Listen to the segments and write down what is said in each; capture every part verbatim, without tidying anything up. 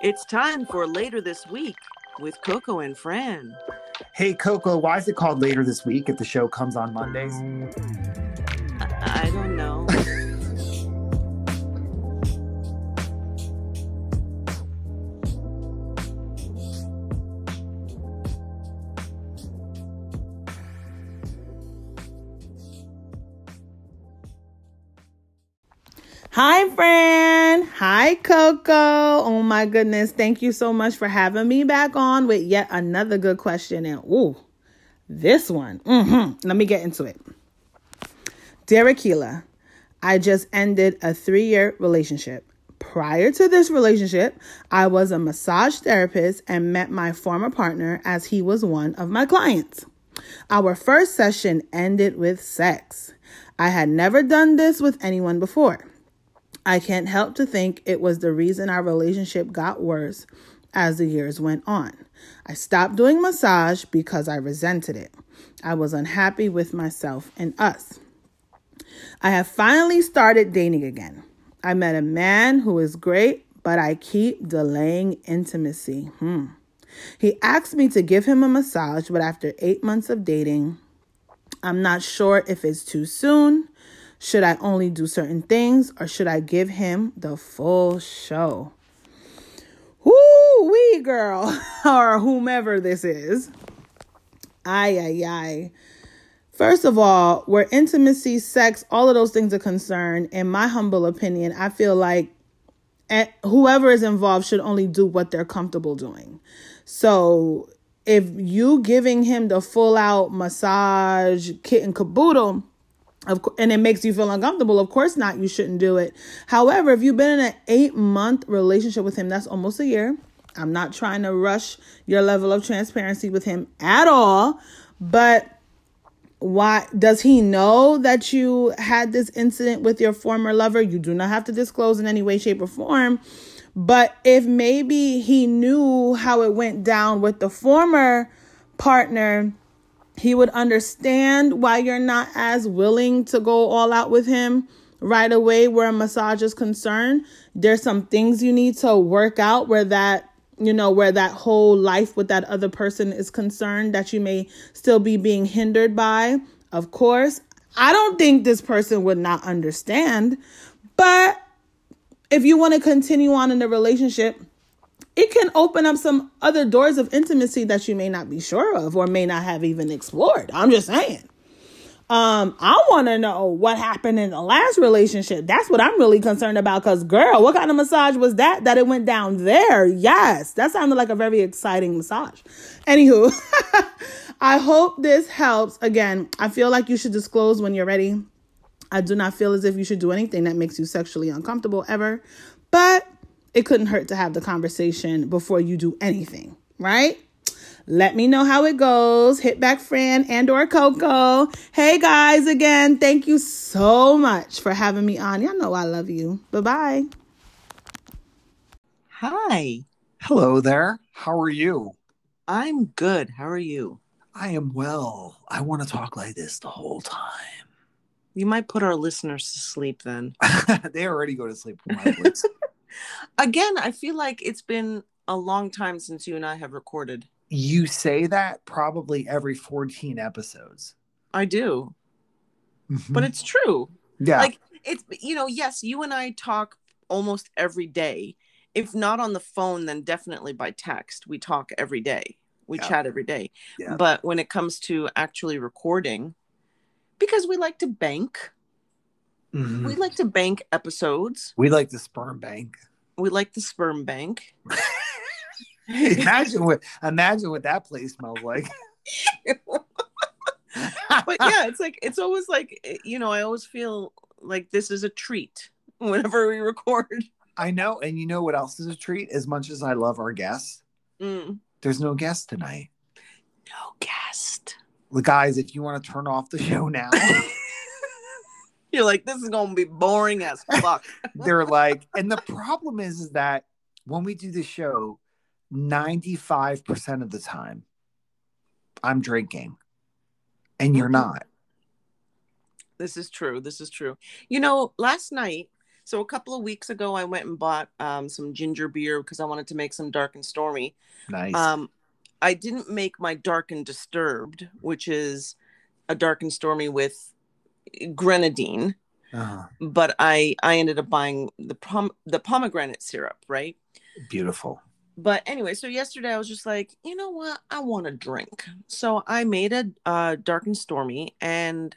It's time for Later This Week with Coco and Fran. Hey, Coco, why is it called Later This Week if the show comes on Mondays? I, I don't know. Hi, Fran. Hi, Coco. Oh, my goodness. Thank you so much for having me back on with yet another good question. And, ooh, this one. Mm-hmm. Let me get into it. Dear Akila, I just ended a three-year relationship. Prior to this relationship, I was a massage therapist and met my former partner as he was one of my clients. Our first session ended with sex. I had never done this with anyone before. I can't help to think it was the reason our relationship got worse as the years went on. I stopped doing massage because I resented it. I was unhappy with myself and us. I have finally started dating again. I met a man who is great, but I keep delaying intimacy. Hmm. He asked me to give him a massage, but after eight months of dating, I'm not sure if it's too soon. Should I only do certain things or should I give him the full show? Woo wee, girl, or whomever this is. Ay, ay, ay. First of all, where intimacy, sex, all of those things are concerned, in my humble opinion, I feel like whoever is involved should only do what they're comfortable doing. So if you giving him the full out massage, kit and caboodle, Of co- and it makes you feel uncomfortable, of course not, you shouldn't do it. However, if you've been in an eight-month relationship with him, that's almost a year. I'm not trying to rush your level of transparency with him at all. But why does he know that you had this incident with your former lover? You do not have to disclose in any way, shape, or form. But if maybe he knew how it went down with the former partner, he would understand why you're not as willing to go all out with him right away where a massage is concerned. There's some things you need to work out where that, you know, where that whole life with that other person is concerned that you may still be being hindered by. Of course, I don't think this person would not understand. But if you want to continue on in the relationship, it can open up some other doors of intimacy that you may not be sure of or may not have even explored. I'm just saying. Um, I want to know what happened in the last relationship. That's what I'm really concerned about because, girl, what kind of massage was that that it went down there? Yes, that sounded like a very exciting massage. Anywho, I hope this helps. Again, I feel like you should disclose when you're ready. I do not feel as if you should do anything that makes you sexually uncomfortable ever, but it couldn't hurt to have the conversation before you do anything, right? Let me know how it goes. Hit back Fran and or Coco. Hey, guys, again, thank you so much for having me on. Y'all know I love you. Bye-bye. Hi. Hello there. How are you? I'm good. How are you? I am well. I want to talk like this the whole time. You might put our listeners to sleep then. They already go to sleep for my voice. Again, I feel like it's been a long time since you and I have recorded. You say that probably every fourteen episodes. I do. Mm-hmm. But it's true. Yeah. Like, it's, you know, yes, you and I talk almost every day. If not on the phone, then definitely by text. We talk every day. We yeah. chat every day. Yeah. But when it comes to actually recording, because we like to bank. Mm-hmm. We like to bank episodes. We like the sperm bank. We like the sperm bank. Imagine what imagine what that place smells like. But yeah, it's like it's always like, you know, I always feel like this is a treat whenever we record. I know, and you know what else is a treat? As much as I love our guests, mm. there's no guest tonight. No guest. Well, guys, if you want to turn off the show now. You're like, this is going to be boring as fuck. They're like, and the problem is, is that when we do the show, ninety-five percent of the time, I'm drinking and you're not. This is true. This is true. You know, last night, So a couple of weeks ago, I went and bought um, some ginger beer because I wanted to make some dark and stormy. Nice. Um, I didn't make my dark and disturbed, which is a dark and stormy with grenadine. Uh-huh. But I, I ended up buying the pom- the pomegranate syrup, right? Beautiful. But anyway, so yesterday I was just like, you know what? I want a drink. So I made a uh, dark and stormy, and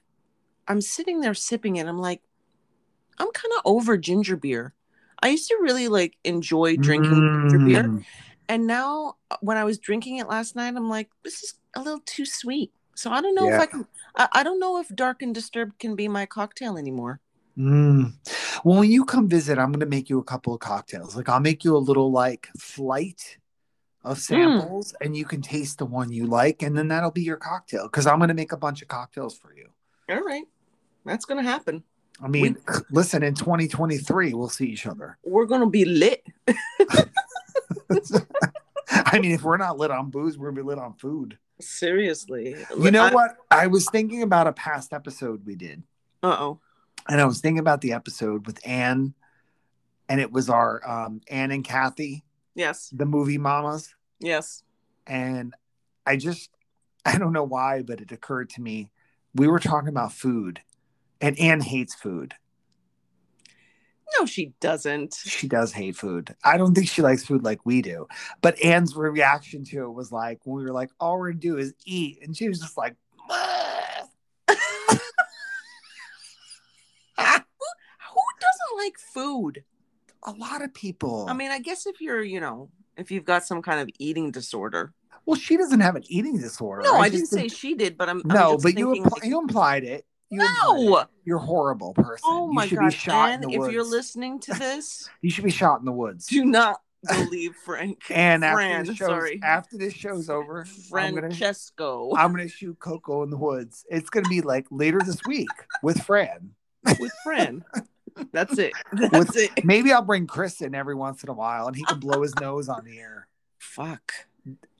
I'm sitting there sipping it. I'm like, I'm kind of over ginger beer. I used to really like enjoy drinking mm. ginger beer. And now when I was drinking it last night, I'm like, this is a little too sweet. So I don't know yeah. if I can, I, I don't know if dark and disturbed can be my cocktail anymore. Mm. Well, when you come visit, I'm going to make you a couple of cocktails. Like I'll make you a little like flight of samples mm. and you can taste the one you like. And then that'll be your cocktail. Cause I'm going to make a bunch of cocktails for you. All right. That's going to happen. I mean, we, listen, in twenty twenty-three, we'll see each other. We're going to be lit. I mean, if we're not lit on booze, we're going to be lit on food. Seriously. You know I, what? I was thinking about a past episode we did. Uh-oh. And I was thinking about the episode with Anne. And it was our um, Anne and Kathy. Yes. The movie Mamas. Yes. And I just, I don't know why, but it occurred to me. We were talking about food. And Anne hates food. No, she doesn't. She does hate food. I don't think she likes food like we do. But Anne's reaction to it was like, when we were like, all we're going to do is eat. And she was just like, who, who doesn't like food? A lot of people. I mean, I guess if you're, you know, if you've got some kind of eating disorder. Well, she doesn't have an eating disorder. No, I, I didn't think... say she did, but I'm No, I'm just but you, impl- like... you implied it. You no, you're a horrible person. Oh my God, Anne, if woods. You're listening to this, you should be shot in the woods. Do not believe Frank. And Fran, after, this sorry. after this show's over, Francesco, I'm going to shoot Coco in the woods. It's going to be like later this week with Fran. With Fran. That's it. That's with, it. Maybe I'll bring Chris in every once in a while, and he can blow his nose on the air. Fuck.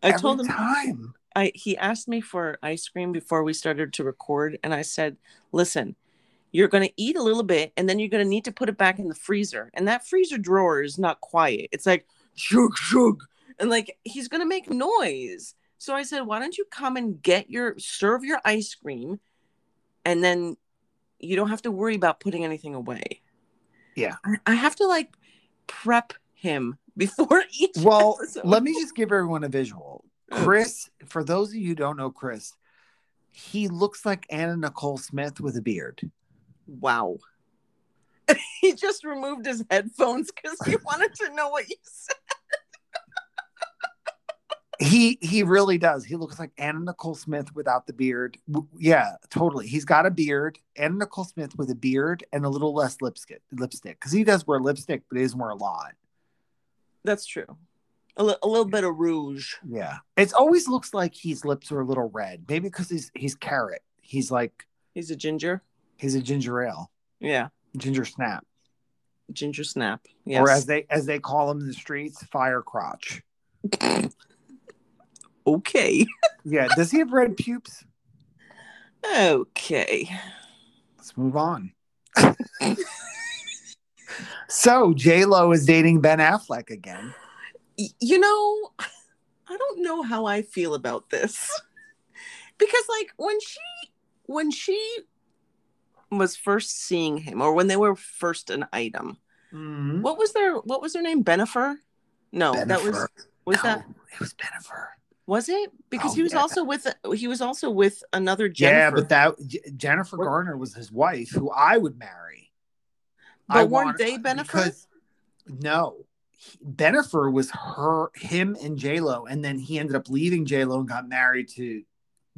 I every told him time. I, he asked me for ice cream before we started to record. And I said, listen, you're going to eat a little bit and then you're going to need to put it back in the freezer. And that freezer drawer is not quiet. It's like, shug, shug. And like, he's going to make noise. So I said, why don't you come and get your, serve your ice cream. And then you don't have to worry about putting anything away. Yeah. I, I have to like prep him before each Well, episode. Let me just give everyone a visual. Chris, for those of you who don't know Chris, he looks like Anna Nicole Smith with a beard. Wow. He just removed his headphones because he wanted to know what you said. He he really does. He looks like Anna Nicole Smith without the beard. Yeah, totally. He's got a beard. Anna Nicole Smith with a beard and a little less lipstick. Lipstick, because he does wear lipstick, but he doesn't wear a lot. That's true. A, li- a little bit of rouge. Yeah. It always looks like his lips are a little red. Maybe because he's he's carrot. He's like... He's a ginger? He's a ginger ale. Yeah. Ginger snap. Ginger snap, yes. Or as they as they call him in the streets, fire crotch. Okay. Yeah. Does he have red pubes? Okay. Let's move on. So, J-Lo is dating Ben Affleck again. You know, I don't know how I feel about this because like when she when she was first seeing him or when they were first an item, mm-hmm. what was their what was their name? Bennifer? No, Bennifer. that was was no, that it was Bennifer. Was it? Because oh, he was yeah. also with he was also with another Jennifer. Yeah, but that J- Jennifer what? Garner was his wife, who I would marry. But I weren't they Bennifer? No. Bennifer was her, him and J-Lo, and then he ended up leaving J-Lo and got married to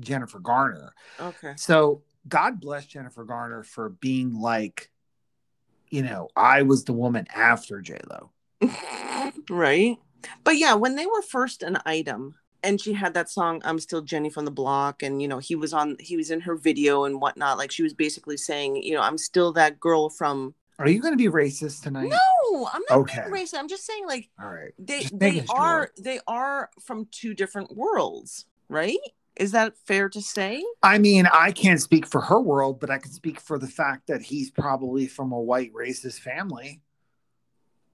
Jennifer Garner. Okay. So God bless Jennifer Garner for being like, you know, I was the woman after J-Lo. Right. But yeah, when they were first an item and she had that song, I'm Still Jenny from the Block. And, you know, he was on, he was in her video and whatnot. Like she was basically saying, you know, I'm still that girl from. Are you going to be racist tonight? No, I'm not okay. being racist. I'm just saying, like, all right. they they are sure. they are from two different worlds, right? Is that fair to say? I mean, I can't speak for her world, but I can speak for the fact that he's probably from a white racist family.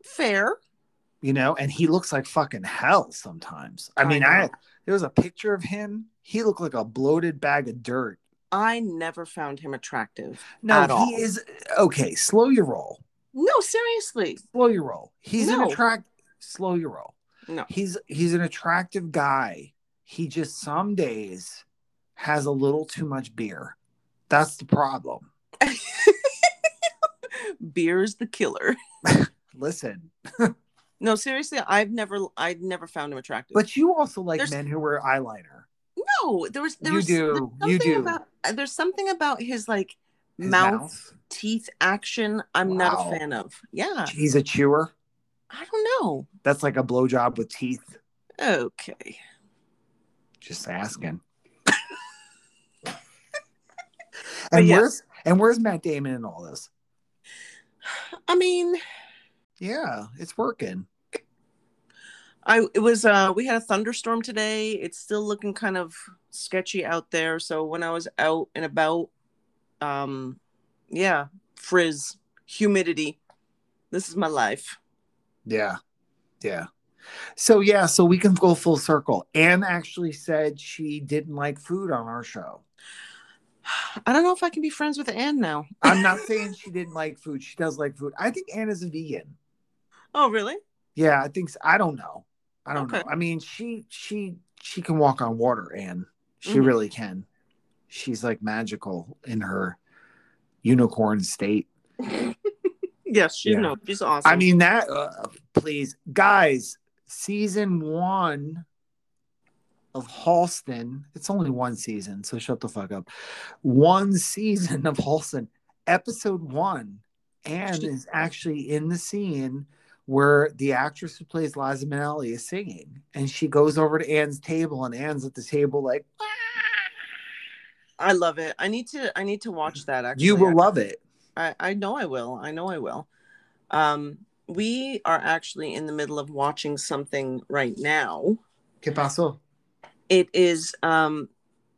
Fair. You know, and he looks like fucking hell sometimes. I, I mean, know. I there was a picture of him. He looked like a bloated bag of dirt. I never found him attractive. No, at he all. is okay. Slow your roll. No, seriously. Slow your roll. He's no. an attract. Slow your roll. No, he's he's an attractive guy. He just some days has a little too much beer. That's the problem. Beer is the killer. Listen. No, seriously, I've never I've never found him attractive. But you also like there's, men who wear eyeliner. No, there was there you was do you do. About, there's something about his like his mouth, mouth teeth action. I'm wow. not a fan of. Yeah, he's a chewer. I don't know. That's like a blowjob with teeth. Okay. Just asking. and yes. where's and where's Matt Damon in all this? I mean, yeah, it's working. I it was uh we had a thunderstorm today. It's still looking kind of sketchy out there. So when I was out and about, um yeah, frizz, humidity. This is my life. Yeah. Yeah. So, yeah. So we can go full circle. Anne actually said she didn't like food on our show. I don't know if I can be friends with Anne now. I'm not saying she didn't like food. She does like food. I think Anne is a vegan. Oh, really? Yeah, I think so. I don't know. I don't okay. know. I mean, she, she, she can walk on water, Anne. She mm-hmm. really can. She's like magical in her unicorn state. Yes, she yeah. knows. She's awesome. I mean, that, uh, please. Guys, season one of Halston, it's only one season, so shut the fuck up. One season of Halston, episode one, Anne she- is actually in the scene where the actress who plays Liza Minnelli is singing, and she goes over to Anne's table, and Anne's at the table like, I love it. I need to, I need to watch that, actually. You will love it. I, I know I will. I know I will. Um, we are actually in the middle of watching something right now. ¿Qué pasó? It is um,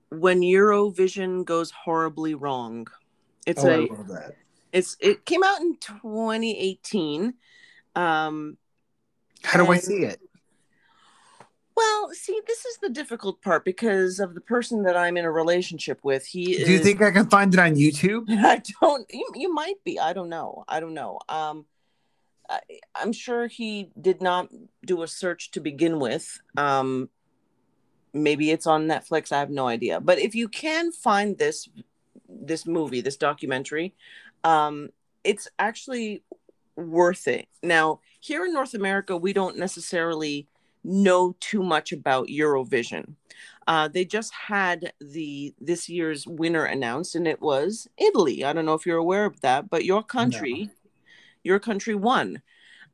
when Eurovision goes horribly wrong. It's oh, a. I love that. It's it came out in twenty eighteen. Um, How do and, I see it? Well, see, this is the difficult part because of the person that I'm in a relationship with. He is, do you think I can find it on YouTube? I don't. You, you might be. I don't know. I don't know. Um, I, I'm sure he did not do a search to begin with. Um, maybe it's on Netflix. I have no idea. But if you can find this, this movie, this documentary, um, it's actually worth it. Now, here in North America, we don't necessarily know too much about Eurovision. Uh, they just had the this year's winner announced, and it was Italy. I don't know if you're aware of that, but your country, no. your country won.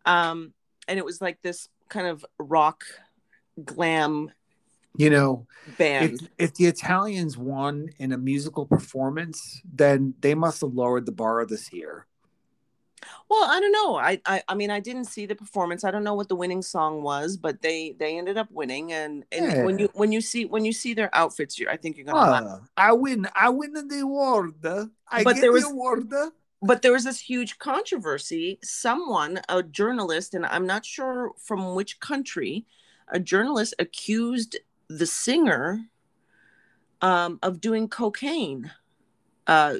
Um, and it was like this kind of rock, glam, you know, band. If, if the Italians won in a musical performance, then they must have lowered the bar this year. Well, I don't know. I, I I mean, I didn't see the performance. I don't know what the winning song was, but they, they ended up winning. And, and yeah. when you when you see when you see their outfits, you I think you're gonna. Uh, laugh. I win! I win the award. I but get there was, the award. But there was this huge controversy. Someone, a journalist, and I'm not sure from which country, a journalist accused the singer um, of doing cocaine. Uh,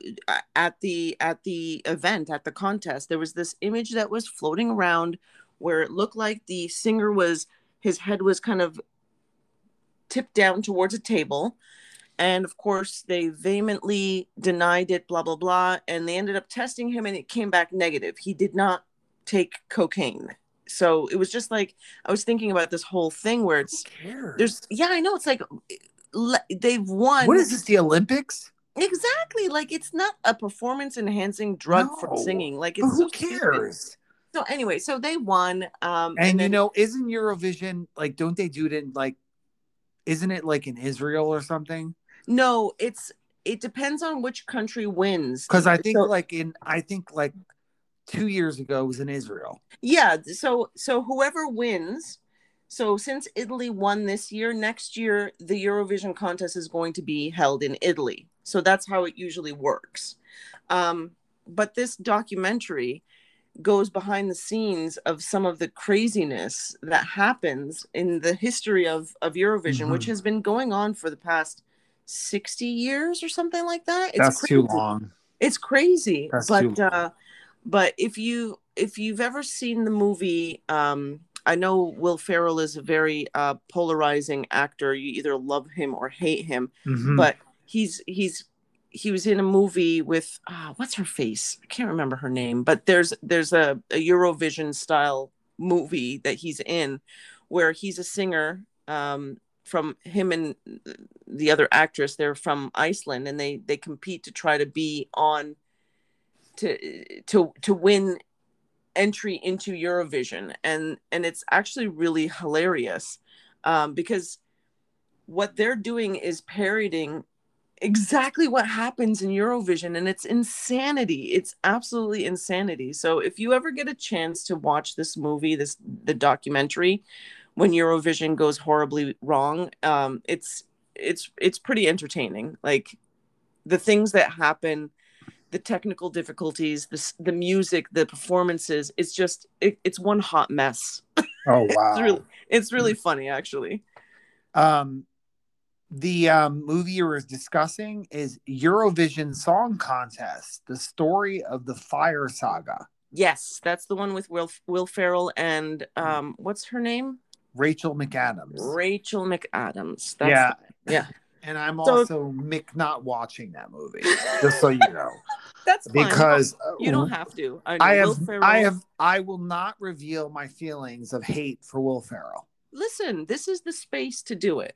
at the at the event, at the contest, there was this image that was floating around where it looked like the singer was, his head was kind of tipped down towards a table. And of course, they vehemently denied it, blah, blah, blah. And they ended up testing him and it came back negative. He did not take cocaine. So it was just like, I was thinking about this whole thing where it's, there's, yeah, I know. It's like, they've won. What is this, the Olympics? Exactly. Like, it's not a performance enhancing drug no. for singing. Like, it's who so cares? So anyway, so they won. Um, and, and then, you know, isn't Eurovision, like, don't they do it in, like, isn't it like in Israel or something? No, it's, it depends on which country wins. Because I think so, like in, I think like two years ago it was in Israel. Yeah. So, so whoever wins, So since Italy won this year, next year, the Eurovision contest is going to be held in Italy. So that's how it usually works. Um, but this documentary goes behind the scenes of some of the craziness that happens in the history of, of Eurovision, mm-hmm. which has been going on for the past sixty years or something like that. It's That's crazy. Too long. It's crazy. That's but uh, but if, you, if you've ever seen the movie... Um, I know Will Ferrell is a very uh, polarizing actor. You either love him or hate him. Mm-hmm. But he's he's he was in a movie with uh, what's her face? I can't remember her name. But there's there's a, a Eurovision style movie that he's in where he's a singer. Um, from him and the other actress, they're from Iceland, and they they compete to try to be on to to to win entry into Eurovision, and and it's actually really hilarious um, because what they're doing is parodying exactly what happens in Eurovision, and it's insanity. It's absolutely insanity. So if you ever get a chance to watch this movie, this the documentary, when Eurovision goes horribly wrong, um, it's it's it's pretty entertaining. Like the things that happen, the technical difficulties, the the music, the performances, it's just, it, it's one hot mess. Oh, wow. It's really, it's really funny, actually. Um, the um, movie you were discussing is Eurovision Song Contest, The Story of the Fire Saga. Yes, that's the one with Will, Will Ferrell and um, what's her name? Rachel McAdams. Rachel McAdams. That's yeah. The, yeah. And I'm so, also Mick not watching that movie, just so you know. That's fine. Because you don't have to. I, know I have, Will Ferrell... I have, I will not reveal my feelings of hate for Will Ferrell. Listen, this is the space to do it.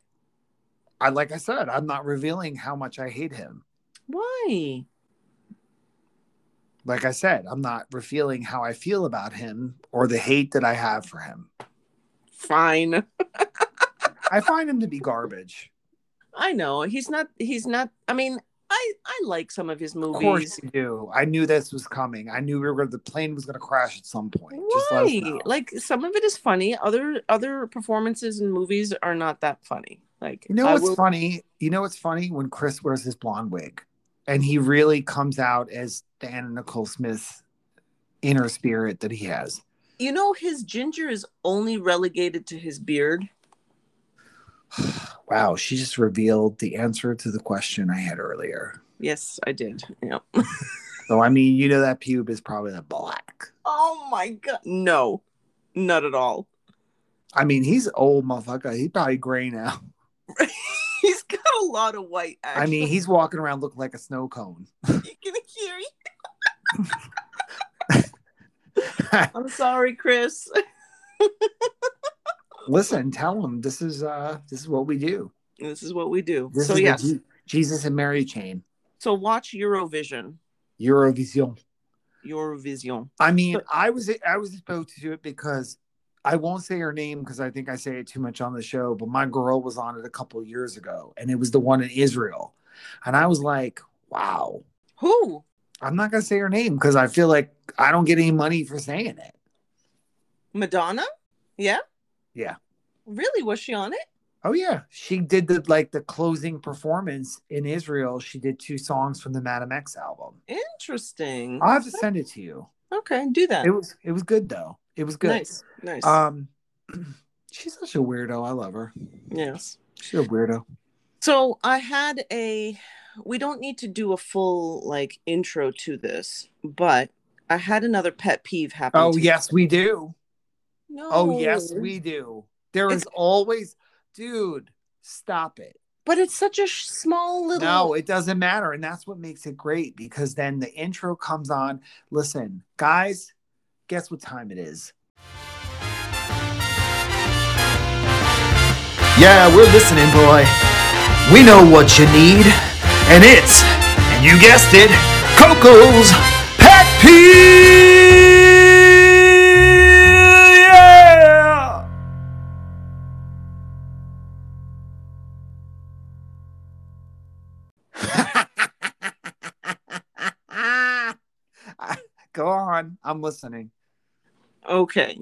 I, like I said, I'm not revealing how much I hate him. Why? Like I said, I'm not revealing how I feel about him or the hate that I have for him. Fine. I find him to be garbage. I know he's not. He's not. I mean, I I like some of his movies. Of course you do. I knew this was coming. I knew we were gonna, the plane was going to crash at some point. Why? Like some of it is funny. Other other performances in movies are not that funny. Like you know I what's will... funny? You know what's funny when Chris wears his blonde wig, and he really comes out as the Anna Nicole Smith inner spirit that he has. You know, his ginger is only relegated to his beard. Wow, she just revealed the answer to the question I had earlier. Yes, I did. Yep. So, I mean, you know that pube is probably black. Oh, my God. No, not at all. I mean, he's old, motherfucker. He's probably gray now. He's got a lot of white, actually. I mean, he's walking around looking like a snow cone. You can hear you. I'm sorry, Chris. Listen, tell them this is uh this is what we do. This is what we do. This so yes, G- Jesus and Mary Chain. So watch Eurovision. Eurovision. Eurovision. I mean, so- I was I was supposed to do it because I won't say her name because I think I say it too much on the show. But my girl was on it a couple of years ago, and it was the one in Israel, and I was like, wow. Who? I'm not gonna say her name because I feel like I don't get any money for saying it. Madonna. Yeah. Yeah. Really? Was she on it? Oh, yeah. She did the like the closing performance in Israel. She did two songs from the Madam X album. Interesting. I'll have to send it to you. Okay, do that. It was it was good though. It was good. Nice. Nice. Um she's such a weirdo. I love her. Yes. She's a weirdo. So I had a we don't need to do a full like intro to this, but I had another pet peeve happen. Oh, yes, me. we do. No. Oh, yes, we do. There it's, is always, dude, stop it. But it's such a sh- small little. No, it doesn't matter. And that's what makes it great because then the intro comes on. Listen, guys, guess what time it is? Yeah, we're listening, boy. We know what you need. And it's, and you guessed it, Coco's Pet Peeve. I'm listening. Okay.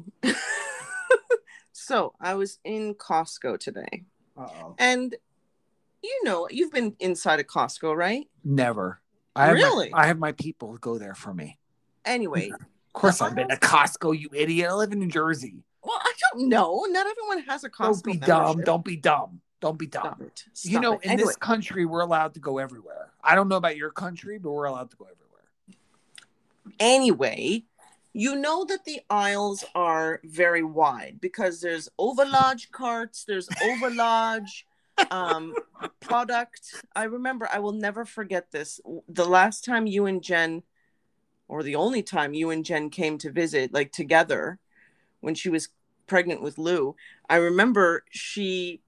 So I was in Costco today. Uh-oh. And you know, you've been inside of Costco, right? Never. I have really? My, I have my people go there for me. Anyway. Of course I've been to Costco, you idiot. I live in New Jersey. Well, I don't know. Not everyone has a Costco. Don't be membership. dumb. Don't be dumb. Don't be dumb. Stop it. Stop you know, it. in anyway. this country, we're allowed to go everywhere. I don't know about your country, but we're allowed to go everywhere. Anyway, you know that the aisles are very wide because there's overlodge carts, there's overlodge um, product. I remember, I will never forget this. The last time you and Jen, or the only time you and Jen came to visit, like together, when she was pregnant with Lou, I remember she,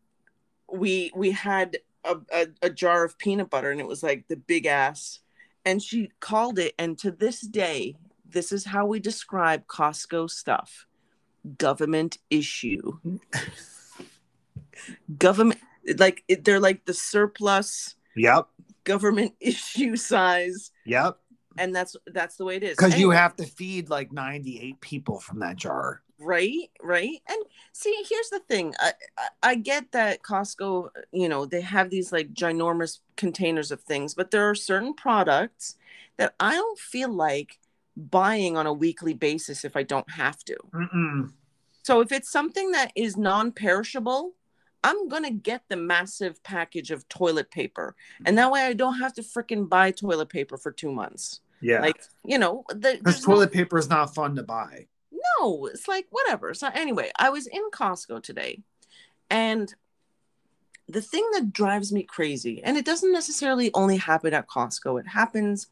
we we had a, a, a jar of peanut butter, and it was like the big ass. And she called it, and to this day, this is how we describe Costco stuff. Government issue. Government, like, they're like the surplus. Yep. Government issue size. Yep. And that's that's the way it is. Because anyway, you have to feed like ninety-eight people from that jar. Right, right. And see, here's the thing. I, I, I get that Costco, you know, they have these like ginormous containers of things, but there are certain products that I don't feel like buying on a weekly basis if I don't have to. Mm-mm. So if it's something that is non-perishable, I'm going to get the massive package of toilet paper. And that way I don't have to freaking buy toilet paper for two months. Yeah. Like, you know. Because toilet no- paper is not fun to buy. No, it's like whatever. So anyway, I was in Costco today, and the thing that drives me crazy, and it doesn't necessarily only happen at Costco, it happens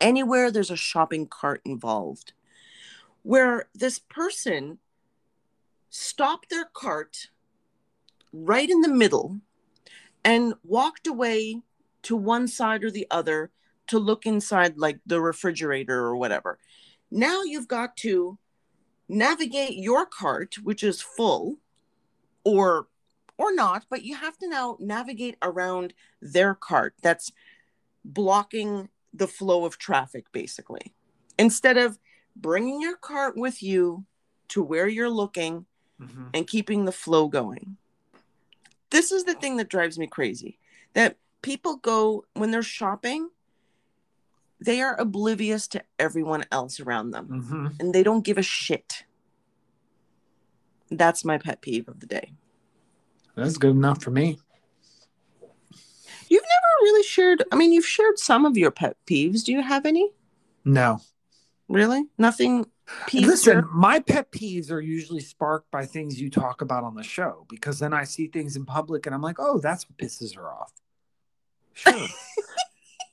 anywhere there's a shopping cart involved, where this person stopped their cart right in the middle and walked away to one side or the other to look inside like the refrigerator or whatever. Now you've got to navigate your cart, which is full or or not, but you have to now navigate around their cart that's blocking the flow of traffic, basically, instead of bringing your cart with you to where you're looking mm-hmm. and keeping the flow going. This is the thing that drives me crazy, that people go when they're shopping, they are oblivious to everyone else around them mm-hmm. and they don't give a shit. That's my pet peeve of the day. That's good enough for me. You've never really shared. I mean, you've shared some of your pet peeves. Do you have any? No. Really? Nothing? Peeves Listen, or- my pet peeves are usually sparked by things you talk about on the show, because then I see things in public and I'm like, oh, that's what pisses her off. Sure.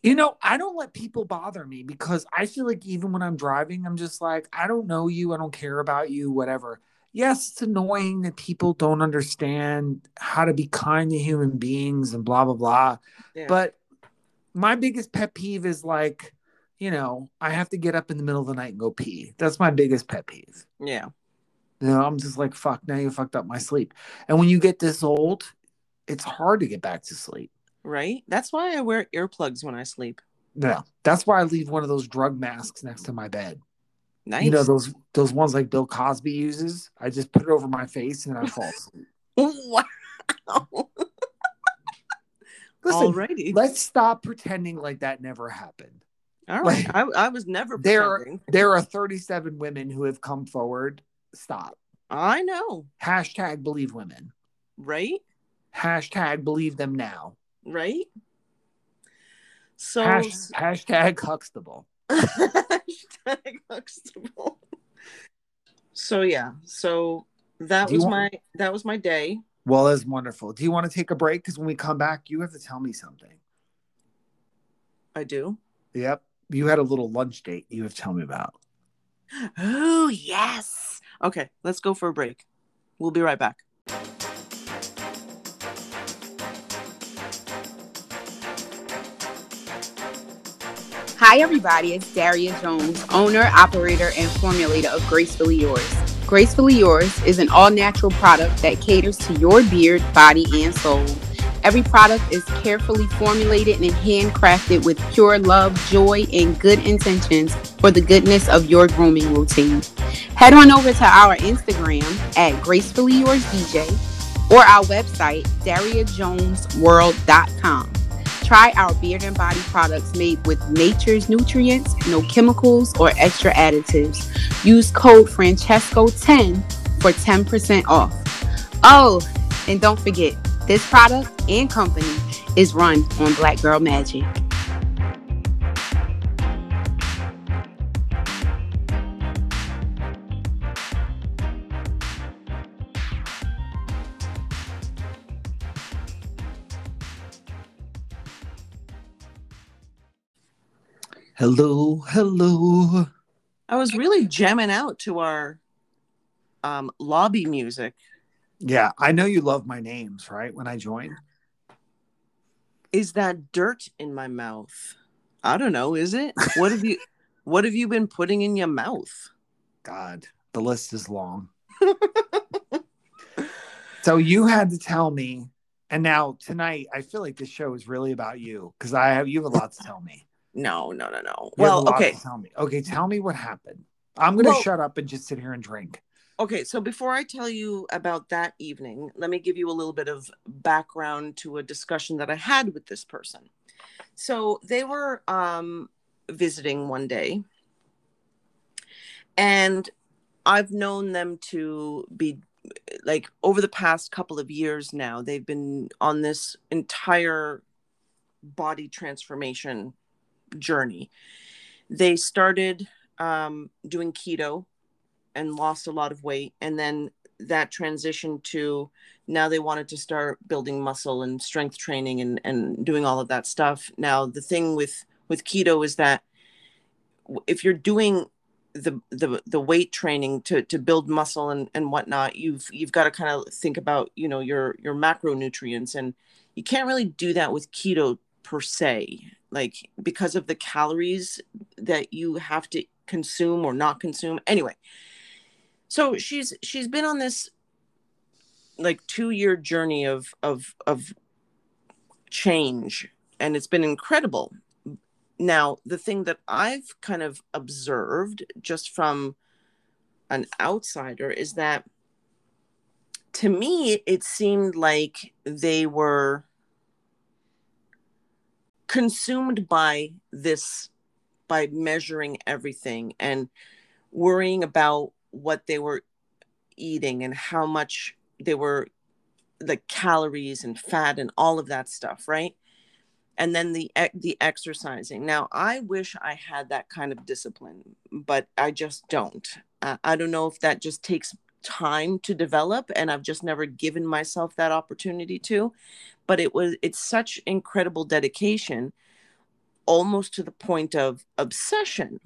You know, I don't let people bother me because I feel like even when I'm driving, I'm just like, I don't know you. I don't care about you, whatever. Yes, it's annoying that people don't understand how to be kind to human beings and blah, blah, blah. Yeah. But my biggest pet peeve is like, you know, I have to get up in the middle of the night and go pee. That's my biggest pet peeve. Yeah. You know, I'm just like, fuck, now you fucked up my sleep. And when you get this old, it's hard to get back to sleep. Right? That's why I wear earplugs when I sleep. Yeah. That's why I leave one of those drug masks next to my bed. Nice. You know, those those ones like Bill Cosby uses. I just put it over my face and I fall asleep. Wow. Listen, alrighty. Let's stop pretending like that never happened. All right. Like, I, I was never pretending. There, there are thirty-seven women who have come forward. Stop. I know. Hashtag believe women. Right? Hashtag believe them now. Right? So Hash, hashtag Huxtable. Hashtag Huxtable. So yeah. So that was want, my that was my day. Well, that's wonderful. Do you want to take a break? Because when we come back, you have to tell me something. I do. Yep. You had a little lunch date you have to tell me about. Oh yes. Okay, let's go for a break. We'll be right back. Hi everybody, it's Daria Jones, owner, operator, and formulator of Gracefully Yours. Gracefully Yours is an all-natural product that caters to your beard, body, and soul. Every product is carefully formulated and handcrafted with pure love, joy, and good intentions for the goodness of your grooming routine. Head on over to our Instagram at Gracefully Yours D J or our website, Daria Jones World dot com. Try our beard and body products made with nature's nutrients, no chemicals or extra additives. Use code Francesco ten for ten percent off. Oh, and don't forget, this product and company is run on Black Girl Magic. Hello, hello. I was really jamming out to our um, lobby music. Yeah, I know you love my names, right? When I join. Is that dirt in my mouth? I don't know, is it? What have you what have you been putting in your mouth? God, the list is long. So you had to tell me, and now tonight I feel like this show is really about you because I have you have a lot to tell me. No, no, no, no. You well, okay. Tell me. Okay, tell me what happened. I'm going to well, shut up and just sit here and drink. Okay, so before I tell you about that evening, let me give you a little bit of background to a discussion that I had with this person. So they were um, visiting one day, and I've known them to be, like, over the past couple of years now, they've been on this entire body transformation journey. They started um, doing keto and lost a lot of weight. And then that transitioned to now they wanted to start building muscle and strength training and, and doing all of that stuff. Now, the thing with, with keto is that if you're doing the the, the weight training to, to build muscle and, and whatnot, you've you've got to kind of think about, you know, your your macronutrients. And you can't really do that with keto per se, like because of the calories that you have to consume or not consume. Anyway, so she's she's been on this like two-year journey of of of change, and it's been incredible. Now, the thing that I've kind of observed just from an outsider is that to me it seemed like they were consumed by this, by measuring everything and worrying about what they were eating and how much they were, the calories and fat and all of that stuff, right? And then the the exercising. Now, I wish I had that kind of discipline, but I just don't. Uh, I don't know if that just takes time to develop, and I've just never given myself that opportunity to. But it was, it's such incredible dedication, almost to the point of obsession.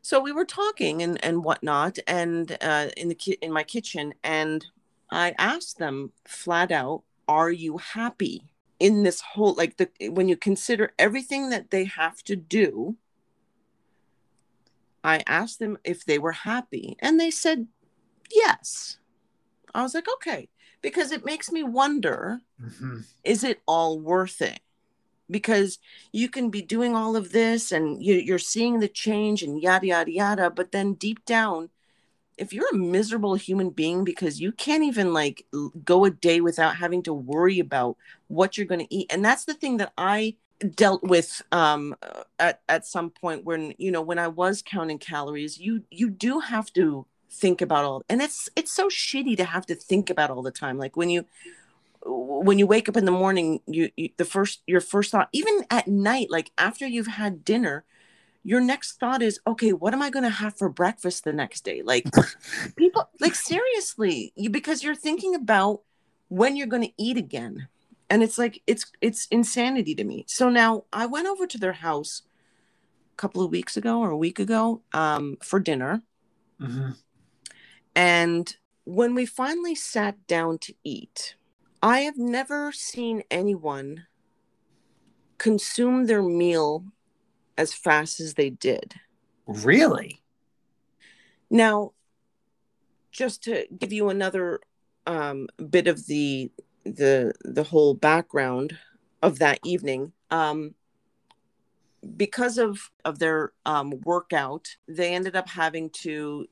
So we were talking and, and whatnot, and uh, in the ki- in my kitchen, and I asked them flat out, "Are you happy in this whole, like the when you consider everything that they have to do?" I asked them if they were happy, and they said yes. I was like, okay. Because it makes me wonder, mm-hmm. Is it all worth it? Because you can be doing all of this and you, you're seeing the change and yada, yada, yada. But then deep down, if you're a miserable human being because you can't even like go a day without having to worry about what you're going to eat. And that's the thing that I dealt with um, at, at some point when, you know, when I was counting calories, you, you do have to think about all, and it's it's so shitty to have to think about all the time. Like when you when you wake up in the morning, you, you the first your first thought, even at night, like after you've had dinner, your next thought is, okay, what am I going to have for breakfast the next day? Like people, like seriously, you because you're thinking about when you're going to eat again, and it's like it's it's insanity to me. So now I went over to their house a couple of weeks ago or a week ago um, for dinner. Mm-hmm. And when we finally sat down to eat, I have never seen anyone consume their meal as fast as they did. Really? Now, just to give you another um, bit of the the the whole background of that evening, um, because of of their um, workout, they ended up having to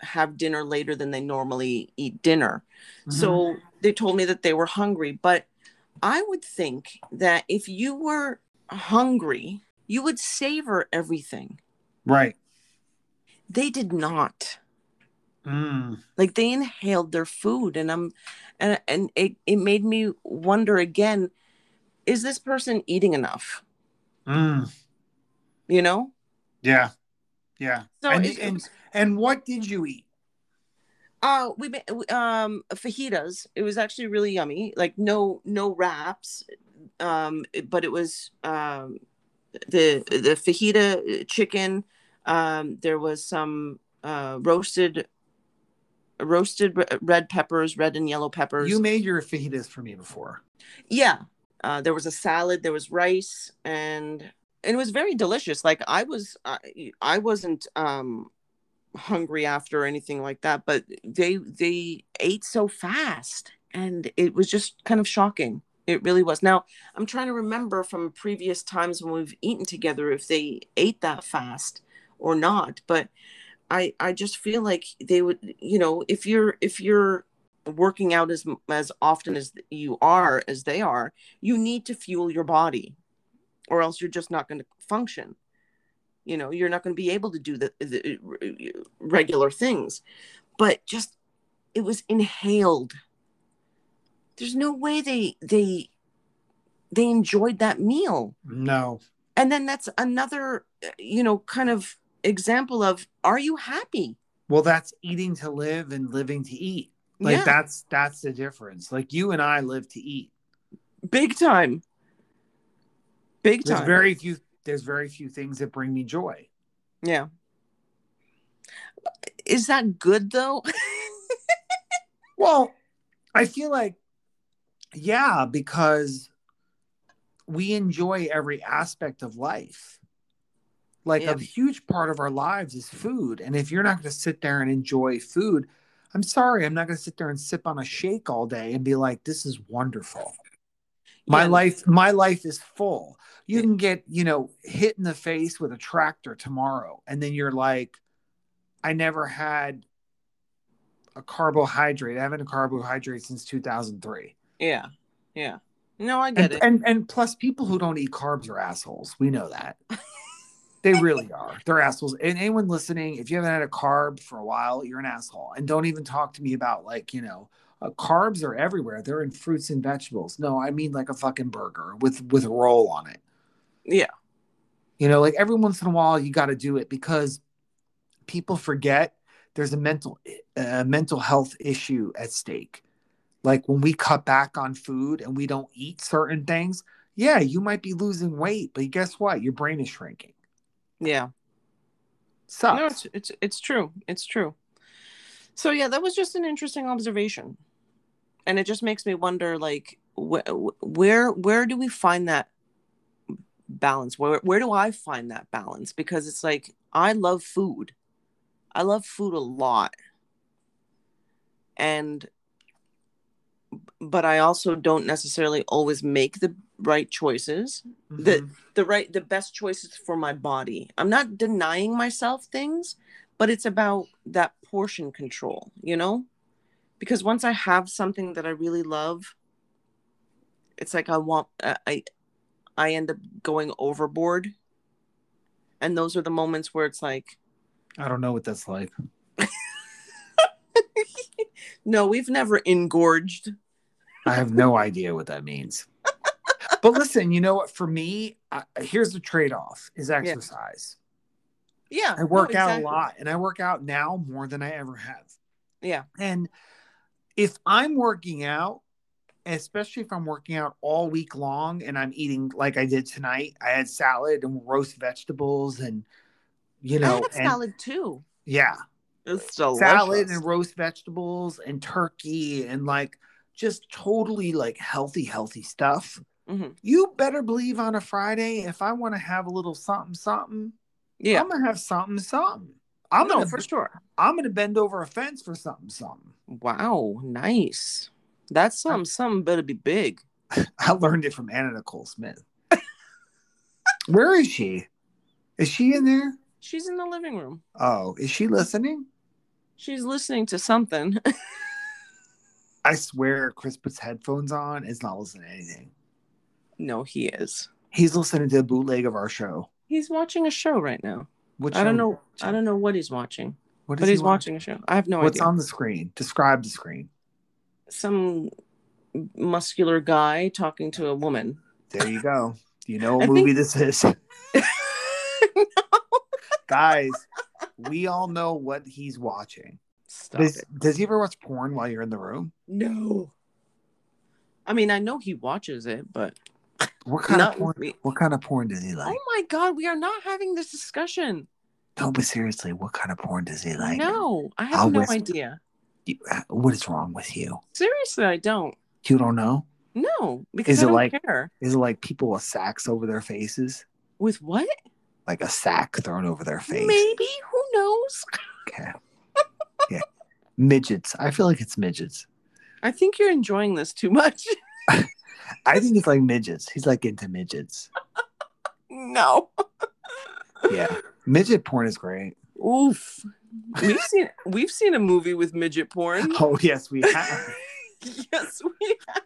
have dinner later than they normally eat dinner. Mm-hmm. So they told me that they were hungry, but I would think that if you were hungry, you would savor everything. Right. They did not. Mm. Like they inhaled their food, and I'm, and and it, it made me wonder again, is this person eating enough? Mm. You know? Yeah. Yeah. So and, it, and and what did you eat? Uh, we um fajitas. It was actually really yummy. Like no no wraps, um, but it was um the the fajita chicken. Um, there was some uh roasted roasted red peppers, red and yellow peppers. You made your fajitas for me before. Yeah. Uh, there was a salad. There was rice, and. And it was very delicious. Like I was, uh, I wasn't um, hungry after or anything like that, but they, they ate so fast and it was just kind of shocking. It really was. Now I'm trying to remember from previous times when we've eaten together, if they ate that fast or not, but I, I just feel like they would, you know, if you're, if you're working out as, as often as you are, as they are, you need to fuel your body. Or else you're just not going to function. You know, you're not going to be able to do the, the regular things. But just, it was inhaled. There's no way they they they enjoyed that meal. No. And then that's another, you know, kind of example of, are you happy? Well, that's eating to live and living to eat. Like yeah. that's that's the difference. Like you and I live to eat. Big time. Big time. There's very few. There's very few things that bring me joy. Yeah. Is that good though? Well, I feel like, yeah, because we enjoy every aspect of life. Like yeah. a huge part of our lives is food, and if you're not going to sit there and enjoy food, I'm sorry, I'm not going to sit there and sip on a shake all day and be like, "This is wonderful." My yeah. life, my life is full. You can get, you know, hit in the face with a tractor tomorrow. And then you're like, I never had a carbohydrate. I haven't had a carbohydrate since two thousand three. Yeah. Yeah. No, I get and, it. And and plus people who don't eat carbs are assholes. We know that. They really are. They're assholes. And anyone listening, if you haven't had a carb for a while, you're an asshole. And don't even talk to me about like, you know, Uh, carbs are everywhere. They're in fruits and vegetables. No, I mean like a fucking burger with, with a roll on it. Yeah. You know, like every once in a while you got to do it because people forget there's a mental, uh, mental health issue at stake. Like when we cut back on food and we don't eat certain things, yeah, you might be losing weight, but guess what? Your brain is shrinking. Yeah. Sucks. No, it's, it's, it's true. It's true. So yeah, that was just an interesting observation. And it just makes me wonder, like, wh- where where do we find that balance? Where where do I find that balance? Because it's like, I love food. I love food a lot. And, but I also don't necessarily always make the right choices, mm-hmm. the the right, the best choices for my body. I'm not denying myself things, but it's about that portion control, you know? Because once I have something that I really love, it's like I want, I I end up going overboard. And those are the moments where it's like... I don't know what that's like. No, we've never engorged. I have no idea what that means. But listen, you know what? For me, I, here's the trade-off is exercise. Yeah. Yeah, I work no, exactly. out a lot, and I work out now more than I ever have. Yeah. And if I'm working out, especially if I'm working out all week long and I'm eating like I did tonight, I had salad and roast vegetables and, you know. I had and, salad too. Yeah. It's delicious. Salad and roast vegetables and turkey and like just totally like healthy, healthy stuff. Mm-hmm. You better believe on a Friday, if I want to have a little something, something. Yeah, I'm gonna have something, something. I'm no, gonna for sure. I'm gonna bend over a fence for something, something. Wow, nice. That's something, something better be big. I learned it from Anna Nicole Smith. Where is she? Is she in there? She's in the living room. Oh, is she listening? She's listening to something. I swear Chris puts headphones on and is not listening to anything. No, he is. He's listening to the bootleg of our show. He's watching a show right now. Which I don't know. I don't know what he's watching. What is but he's watching? watching a show. I have no What's idea. What's on the screen? Describe the screen. Some muscular guy talking to a woman. There you go. Do you know what I movie think... this is? No. Guys, we all know what he's watching. Stop does, it. Does he ever watch porn while you're in the room? No. I mean, I know he watches it, but... What kind of porn? Me. What kind of porn does he like? Oh my God, we are not having this discussion. No, but seriously, what kind of porn does he like? No, I have I'll no whisper. idea. You, what is wrong with you? Seriously, I don't. You don't know? No, because is I it don't like, care. Is it like people with sacks over their faces? With what? Like a sack thrown over their face. Maybe. Who knows? Okay. Yeah. Midgets. I feel like it's midgets. I think you're enjoying this too much. I think it's like midgets. He's like into midgets. No. Yeah. Midget porn is great. Oof. We've seen we've seen a movie with midget porn. Oh, yes, we have. Yes, we have.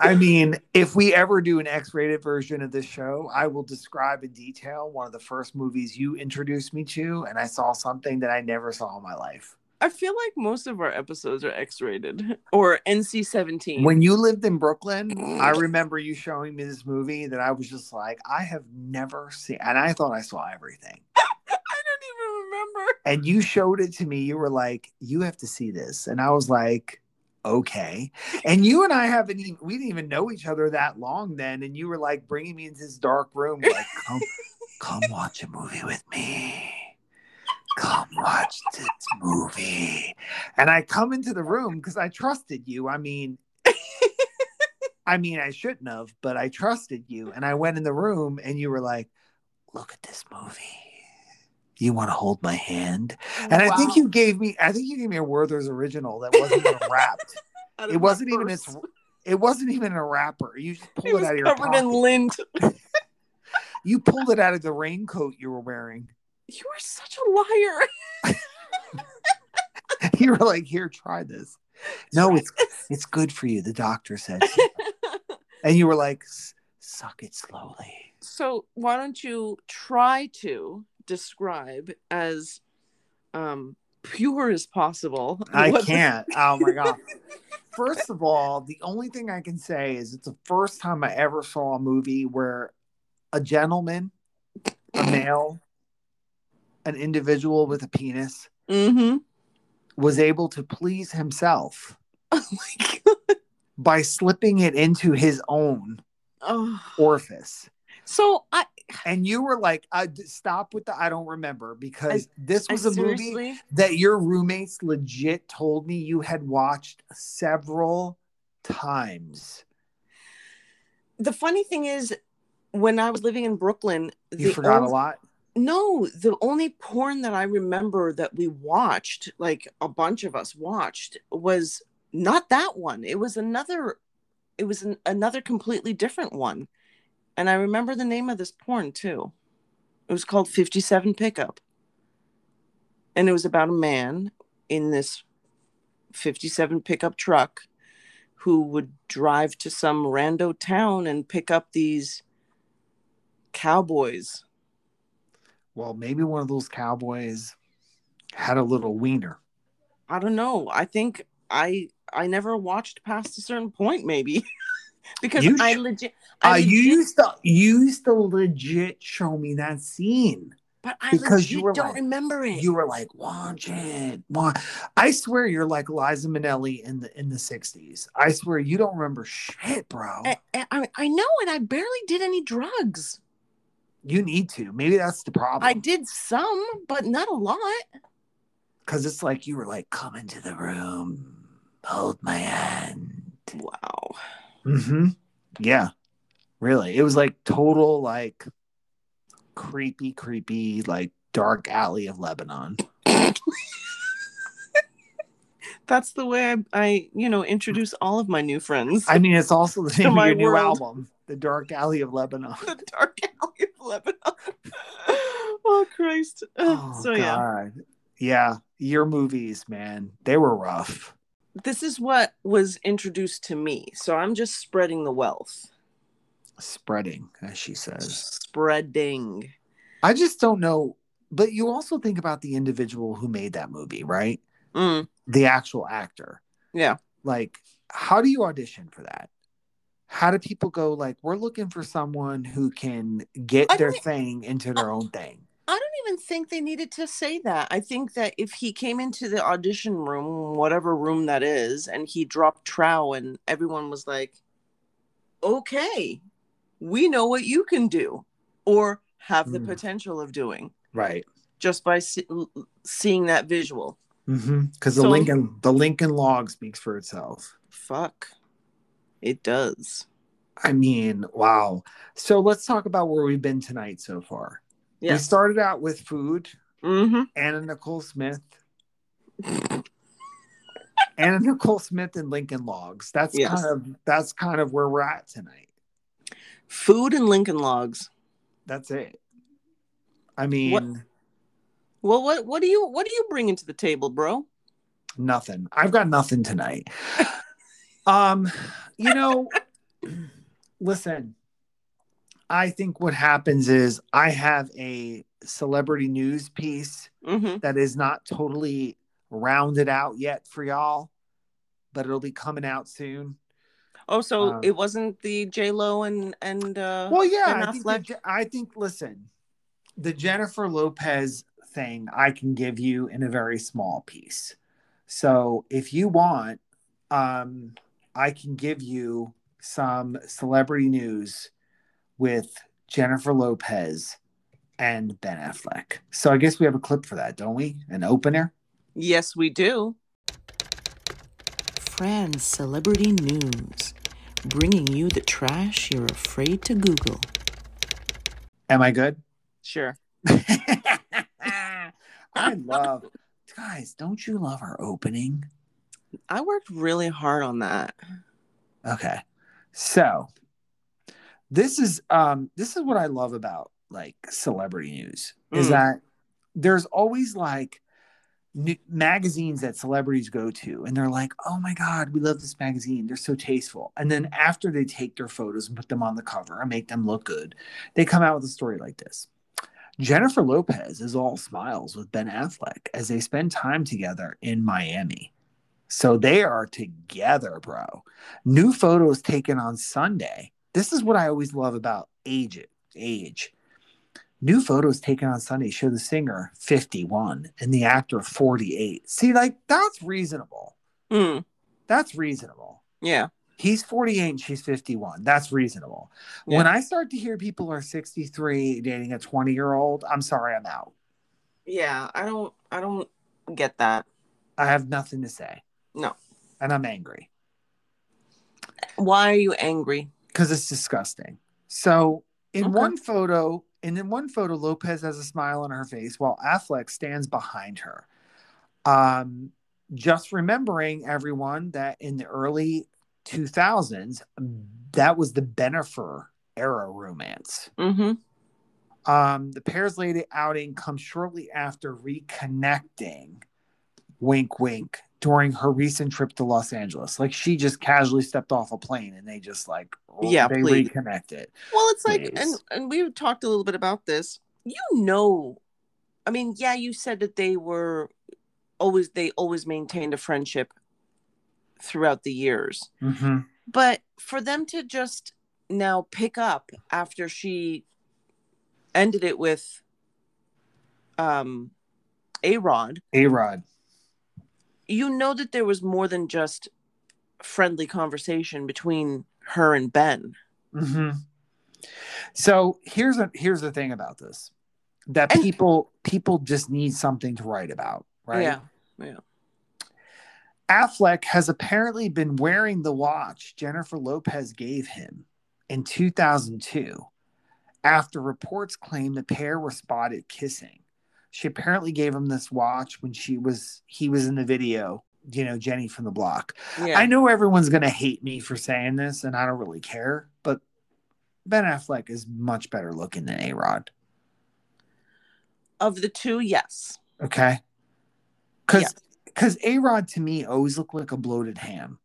I mean, if we ever do an X-rated version of this show, I will describe in detail one of the first movies you introduced me to, and I saw something that I never saw in my life. I feel like most of our episodes are X-rated or N C seventeen. When you lived in Brooklyn, I remember you showing me this movie that I was just like, I have never seen. And I thought I saw everything. I don't even remember. And you showed it to me. You were like, you have to see this. And I was like, okay. And you and I haven't even, we didn't even know each other that long then. And you were like bringing me into this dark room. Like, come, come watch a movie with me. Come watch this movie. And I come into the room because I trusted you. I mean, I mean, I shouldn't have, but I trusted you. And I went in the room and you were like, look at this movie. You want to hold my hand? And wow. I think you gave me, I think you gave me a Werther's Original that wasn't even wrapped. It wasn't even, its, it wasn't even a wrapper. You just pulled it, it out of your pocket. It was covered in lint. You pulled it out of the raincoat you were wearing. You are such a liar. You were like, here, try this. No, it's it's good for you. The doctor said so. And you were like, suck it slowly. So why don't you try to describe as um, pure as possible? I can't. The- oh, my God. First of all, the only thing I can say is it's the first time I ever saw a movie where a gentleman, a male, an individual with a penis mm-hmm. was able to please himself oh my God. by slipping it into his own oh. orifice. So I and you were like, I, stop with the I don't remember because I, this was I a seriously? movie that your roommates legit told me you had watched several times. The funny thing is, when I was living in Brooklyn, you forgot old- a lot. No, the only porn that I remember that we watched, like a bunch of us watched, was not that one. It was another, it was an, another completely different one. And I remember the name of this porn too. It was called fifty-seven Pickup. And it was about a man in this fifty-seven pickup truck who would drive to some rando town and pick up these cowboys. Well, maybe one of those cowboys had a little wiener. I don't know. I think I I never watched past a certain point, maybe. Because you I legit... I uh, legit you, used to, you used to legit show me that scene. But I legit you don't like, remember it. You were like, watch it. Watch. I swear you're like Liza Minnelli in the in the sixties. I swear you don't remember shit, bro. I, I, I know, and I barely did any drugs. You need to. Maybe that's the problem. I did some, but not a lot. Because it's like you were like, come into the room, hold my hand. Wow. Mm-hmm. Yeah. Really. It was like total, like, creepy, creepy, like, dark alley of Lebanon. That's the way I, I, you know, introduce all of my new friends. I mean, it's also the name of your new album, The Dark Alley of Lebanon. The Dark Alley of Lebanon. Oh, Christ. Oh, so, God. yeah. Yeah. your movies, man, they were rough. This is what was introduced to me. So I'm just spreading the wealth. Spreading, as she says. Spreading. I just don't know. But you also think about the individual who made that movie, right? Mm. The actual actor. Yeah. Like, how do you audition for that? How do people go, like, we're looking for someone who can get their thing into their I, own thing? I don't even think they needed to say that. I think that if he came into the audition room, whatever room that is, and he dropped trow and everyone was like, okay, we know what you can do or have the mm. potential of doing. Right. Just by see- seeing that visual. Because mm-hmm. so, the Lincoln the Lincoln log speaks for itself. Fuck. It does. I mean, wow. So let's talk about where we've been tonight so far. Yeah. We started out with food. Mm-hmm. Anna Nicole Smith. Anna Nicole Smith and Lincoln Logs. That's yes. kind of that's kind of where we're at tonight. Food and Lincoln Logs. That's it. I mean, what, well, what what do you what do you bring into the table, bro? Nothing. I've got nothing tonight. um, you know, listen. I think what happens is I have a celebrity news piece mm-hmm. that is not totally rounded out yet for y'all, but it'll be coming out soon. Oh, so um, it wasn't the J-Lo and and uh, well, yeah. I think, the, I think. Listen. The Jennifer Lopez thing I can give you in a very small piece. So if you want, um, I can give you some celebrity news with Jennifer Lopez and Ben Affleck. So I guess we have a clip for that, don't we? An opener? Yes, we do. Fran's Celebrity News, bringing you the trash you're afraid to Google. Am I good? Sure. I love, guys, don't you love our opening? I worked really hard on that. Okay. So this is um this is what I love about like celebrity news mm. is that there's always like n- magazines that celebrities go to and they're like, oh my God, we love this magazine. They're so tasteful. And then after they take their photos and put them on the cover and make them look good, they come out with a story like this. Jennifer Lopez is all smiles with Ben Affleck as they spend time together in Miami. So they are together, bro. New photos taken on Sunday. This is what I always love about age. Age. New photos taken on Sunday show the singer fifty-one and the actor forty-eight. See, like, that's reasonable. Mm. That's reasonable. Yeah. He's forty-eight and she's fifty-one. That's reasonable. Yeah. When I start to hear people are sixty-three dating a twenty-year-old, I'm sorry, I'm out. Yeah, I don't I don't get that. I have nothing to say. No. And I'm angry. Why are you angry? Because it's disgusting. So in okay. one photo, and in one photo, Lopez has a smile on her face while Affleck stands behind her. Um, just remembering, everyone, that in the early two thousands, that was the Bennifer era romance. Mm-hmm. Um, the pair's latest outing comes shortly after reconnecting, wink, wink, during her recent trip to Los Angeles. Like, she just casually stepped off a plane and they just like, oh, yeah, they please. reconnected. Well, it's like, and, and we talked a little bit about this, you know, I mean, yeah, you said that they were always, they always maintained a friendship throughout the years, mm-hmm. but for them to just now pick up after she ended it with um A-Rod A-Rod you know that there was more than just friendly conversation between her and Ben. Mm-hmm. So here's a here's the thing about this, that and, people people just need something to write about, right? Yeah, yeah. Affleck has apparently been wearing the watch Jennifer Lopez gave him in two thousand two after reports claim the pair were spotted kissing. She apparently gave him this watch when she was he was in the video, you know, Jenny from the Block. Yeah. I know everyone's going to hate me for saying this, and I don't really care, but Ben Affleck is much better looking than A-Rod. Of the two, yes. Okay. Because because yeah. A-Rod to me always looked like a bloated ham.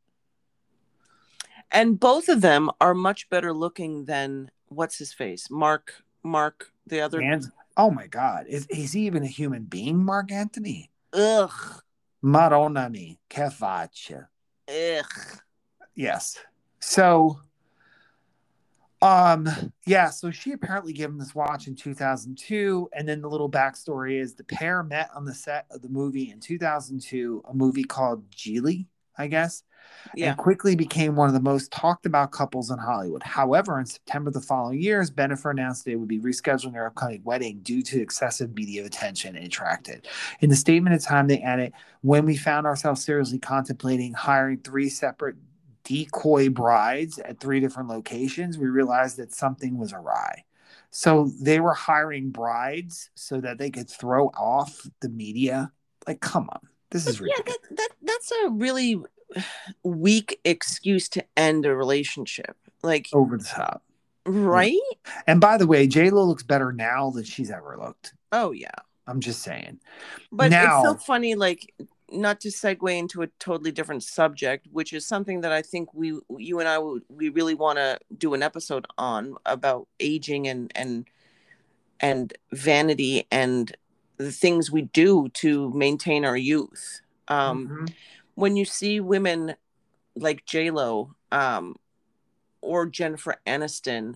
And both of them are much better looking than what's his face, Mark. Mark, the other. And, oh my God, is is he even a human being, Mark Anthony? Ugh. Maronami, che faccia. Ugh. Yes. So, um, yeah. So she apparently gave him this watch in two thousand two, and then the little backstory is the pair met on the set of the movie in two thousand two, a movie called Geely, I guess. Yeah. And quickly became one of the most talked about couples in Hollywood. However, in September of the following years, Bennifer announced they would be rescheduling their upcoming wedding due to excessive media attention it attracted. In the statement of time, they added, "When we found ourselves seriously contemplating hiring three separate decoy brides at three different locations, we realized that something was awry." So they were hiring brides so that they could throw off the media. Like, come on. This is ridiculous. Yeah, that, that, that's a really weak excuse to end a relationship. Like, over the top, right? And by the way, J-Lo looks better now than she's ever looked. Oh yeah, I'm just saying. But now, it's so funny, like, not to segue into a totally different subject, which is something that I think we you and I we really want to do an episode on, about aging and and and vanity and the things we do to maintain our youth. um mm-hmm. When you see women like J-Lo um, or Jennifer Aniston,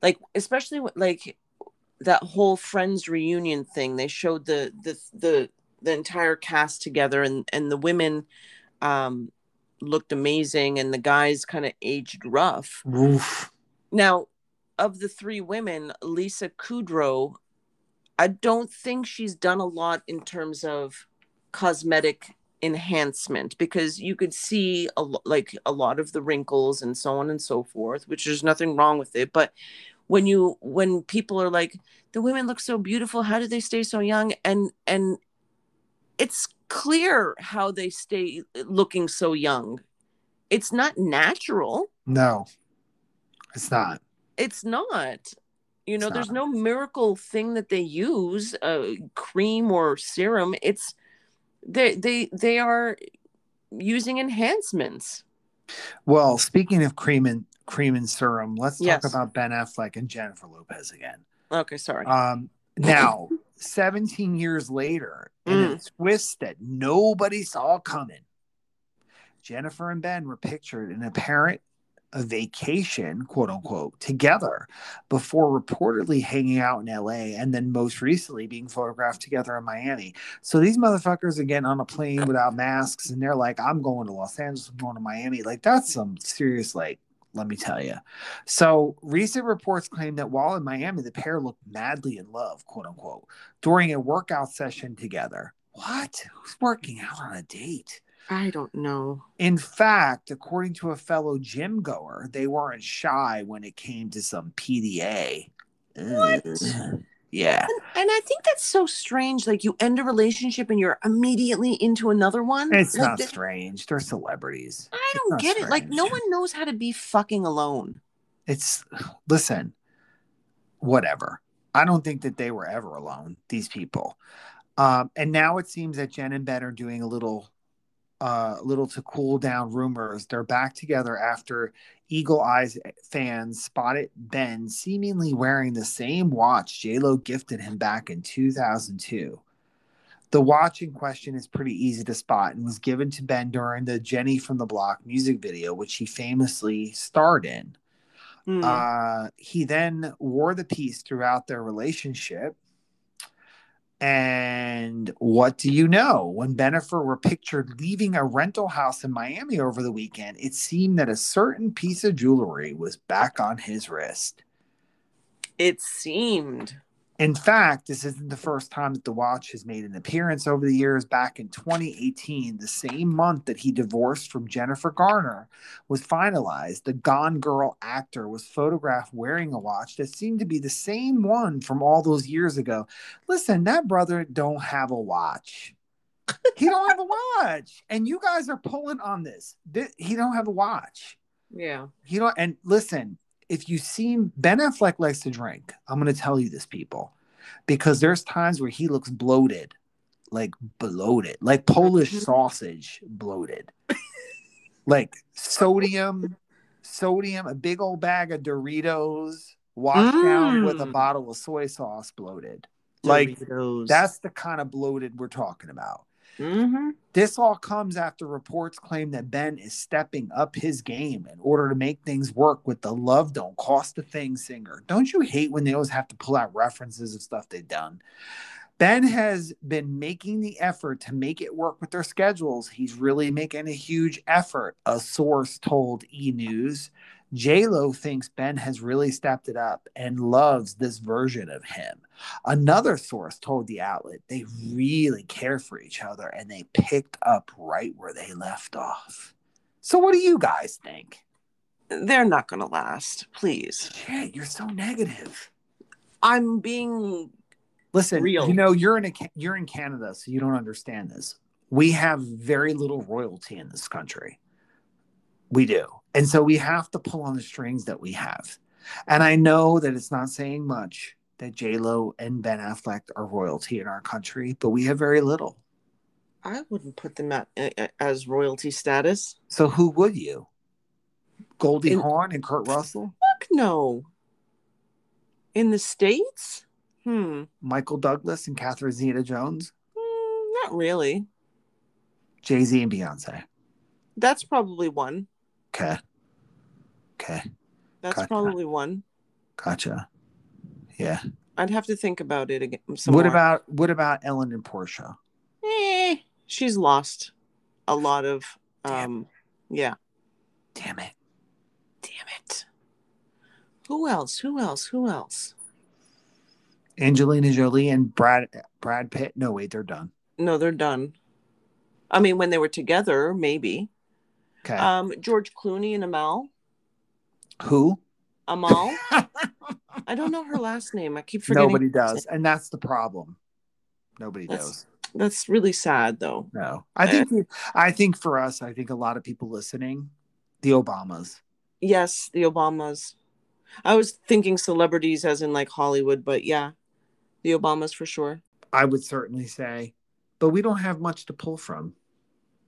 like, especially with, like, that whole Friends reunion thing, they showed the the the, the entire cast together, and, and the women um, looked amazing, and the guys kind of aged rough. Oof. Now, of the three women, Lisa Kudrow, I don't think she's done a lot in terms of cosmetic enhancement, because you could see a, like a lot of the wrinkles and so on and so forth, which there's nothing wrong with it. But when you when people are like, the women look so beautiful, how do they stay so young? And and it's clear how they stay looking so young. It's not natural. No, it's not. It's not. You know, it's there's not. No miracle thing that they use, uh, cream or serum. It's They they they are using enhancements. Well, speaking of cream and cream and serum, let's talk yes. about Ben Affleck and Jennifer Lopez again. Okay, sorry. Um, now, seventeen years later, in mm. a twist that nobody saw coming, Jennifer and Ben were pictured in apparent a vacation, quote unquote, together before reportedly hanging out in L A and then most recently being photographed together in Miami. So these motherfuckers are getting on a plane without masks and they're like, I'm going to Los Angeles, I'm going to Miami. Like, that's some serious, like, let me tell you. So recent reports claim that while in Miami, the pair looked madly in love, quote unquote, during a workout session together. What? Who's working out on a date? I don't know. In fact, according to a fellow gym goer, they weren't shy when it came to some P D A. What? Yeah. And, and I think that's so strange. Like, you end a relationship and you're immediately into another one. It's like, not they, strange. They're celebrities. I don't get strange. It. Like, no one knows how to be fucking alone. It's, listen, whatever. I don't think that they were ever alone, these people. Um, and now it seems that Jen and Ben are doing a little... Uh, little to cool down rumors. They're back together after Eagle Eyes fans spotted Ben seemingly wearing the same watch J-Lo gifted him back in two thousand two. The watch in question is pretty easy to spot and was given to Ben during the Jenny from the Block music video, which he famously starred in. Mm. Uh, he then wore the piece throughout their relationship. And what do you know? When Bennifer were pictured leaving a rental house in Miami over the weekend, it seemed that a certain piece of jewelry was back on his wrist. It seemed. In fact, this isn't the first time that the watch has made an appearance over the years. Back in twenty eighteen, the same month that he divorced from Jennifer Garner was finalized, the Gone Girl actor was photographed wearing a watch that seemed to be the same one from all those years ago. Listen, that brother don't have a watch. He don't have a watch. And you guys are pulling on this. He don't have a watch. Yeah. He don't. And listen, if you've seen, Ben Affleck likes to drink. I'm going to tell you this, people, because there's times where he looks bloated. like bloated, like Polish sausage bloated, like sodium, sodium, a big old bag of Doritos washed mm. down with a bottle of soy sauce bloated. Like Doritos. That's the kind of bloated we're talking about. Mm-hmm. This all comes after reports claim that Ben is stepping up his game in order to make things work with the Love Don't Cost a Thing singer. Don't you hate when they always have to pull out references of stuff they've done? Ben has been making the effort to make it work with their schedules. He's really making a huge effort, a source told E! News. J-Lo thinks Ben has really stepped it up and loves this version of him. Another source told the outlet they really care for each other and they picked up right where they left off. So what do you guys think? They're not going to last. Please. Shit, you're so negative. I'm being Listen, real. You know, you're in, a, you're in Canada, so you don't understand this. We have very little royalty in this country. We do. And so we have to pull on the strings that we have. And I know that it's not saying much that J-Lo and Ben Affleck are royalty in our country, but we have very little. I wouldn't put them at, uh, as royalty status. So who would you? Goldie in, Hawn and Kurt Russell? Fuck no. In the States? Hmm. Michael Douglas and Catherine Zeta-Jones? Mm, not really. Jay-Z and Beyonce? That's probably one. Okay. Okay. That's gotcha. Probably one. Gotcha. Yeah. I'd have to think about it again. Some what more. about what about Ellen and Portia? Eh, she's lost a lot of. Um, Damn. Yeah. Damn it. Damn it. Who else? Who else? Who else? Angelina Jolie and Brad Brad Pitt. No, wait, they're done. No, they're done. I mean, when they were together, maybe. Okay. Um, George Clooney and Amal. Who? Amal. I don't know her last name. I keep forgetting. Nobody does. And that's the problem. Nobody that's, knows. That's really sad, though. No. I think I think for us, I think a lot of people listening, the Obamas. Yes, the Obamas. I was thinking celebrities as in like Hollywood, but yeah, the Obamas for sure. I would certainly say. But we don't have much to pull from.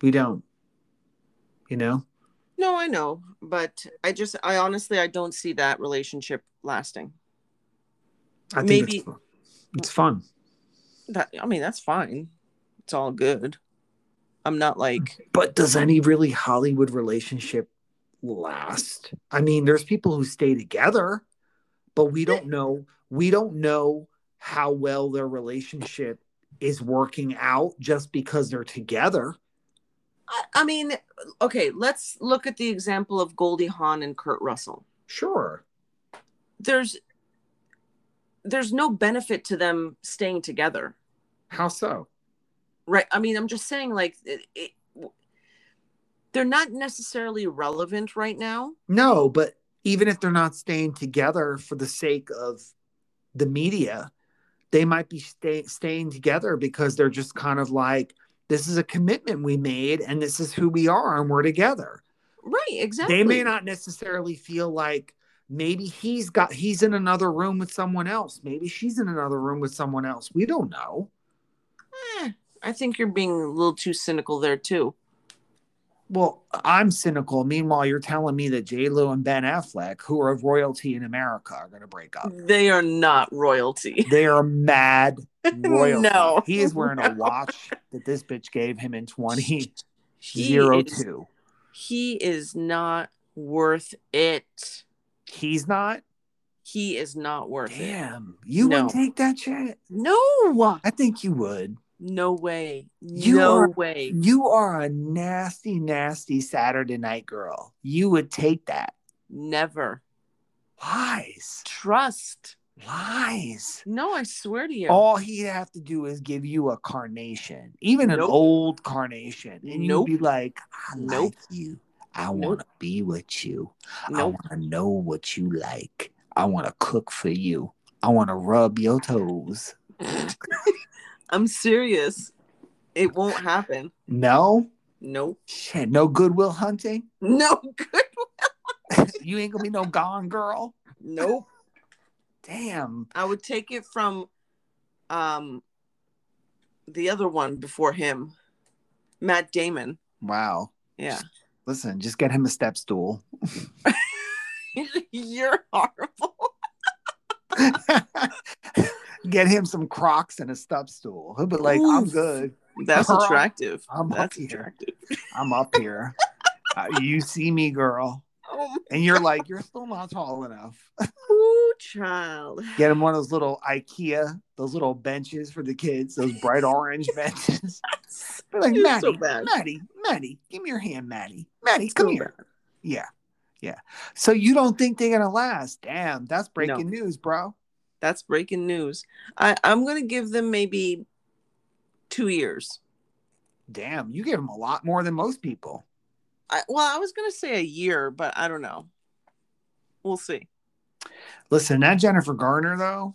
We don't. You know? No, I know. But I just, I honestly, I don't see that relationship lasting. I think Maybe, it's, fun. it's fun. That, I mean, that's fine. It's all good. I'm not like. But does any really Hollywood relationship last? I mean, there's people who stay together, but we don't know. We don't know how well their relationship is working out just because they're together. I mean, okay, let's look at the example of Goldie Hawn and Kurt Russell. Sure. There's there's no benefit to them staying together. How so? Right. I mean, I'm just saying, like, it, it, they're not necessarily relevant right now. No, but even if they're not staying together for the sake of the media, they might be stay, staying together because they're just kind of like, this is a commitment we made, and this is who we are, and we're together. Right, exactly. They may not necessarily feel like maybe he's got he's in another room with someone else. Maybe she's in another room with someone else. We don't know. Eh, I think you're being a little too cynical there, too. Well, I'm cynical. Meanwhile, you're telling me that J-Lo and Ben Affleck, who are of royalty in America, are going to break up. They are not royalty. They are mad royalty. No. He is wearing no. a watch that this bitch gave him in twenty oh two. He is not worth it. He's not? He is not worth Damn. it. Damn. You no. wouldn't take that shit? No. I think you would. No way. You no are, way. You are a nasty, nasty Saturday night girl. You would take that. Never. Lies. Trust. Lies. No, I swear to you. All he'd have to do is give you a carnation, even nope. an old carnation. And nope. you'd be like, I nope. like you. I nope. want to be with you. Nope. I want to know what you like. I want to cook for you. I want to rub your toes. I'm serious. It won't happen. No? Nope. Shit, no Good Will Hunting? No Good Will. You ain't gonna be no Gone Girl? Nope. Damn. I would take it from um the other one before him, Matt Damon. Wow. Yeah. Just, listen, just get him a step stool. You're horrible. Get him some Crocs and a step stool. He'll be like, ooh, I'm good. That's girl, attractive. I'm that's up attractive. Here. I'm up here. Uh, you see me, girl. Oh, and you're like, you're still not tall enough. Ooh, child. Get him one of those little IKEA, those little benches for the kids, those bright orange benches. They're like, Maddie, so Maddie, Maddie, give me your hand, Maddie. Maddie, come so here. Bad. Yeah, yeah. So you don't think they're going to last? Damn, that's breaking no. news, bro. That's breaking news. I, I'm going to give them maybe two years. Damn, you give them a lot more than most people. I, well, I was going to say a year, but I don't know. We'll see. Listen, that Jennifer Garner, though,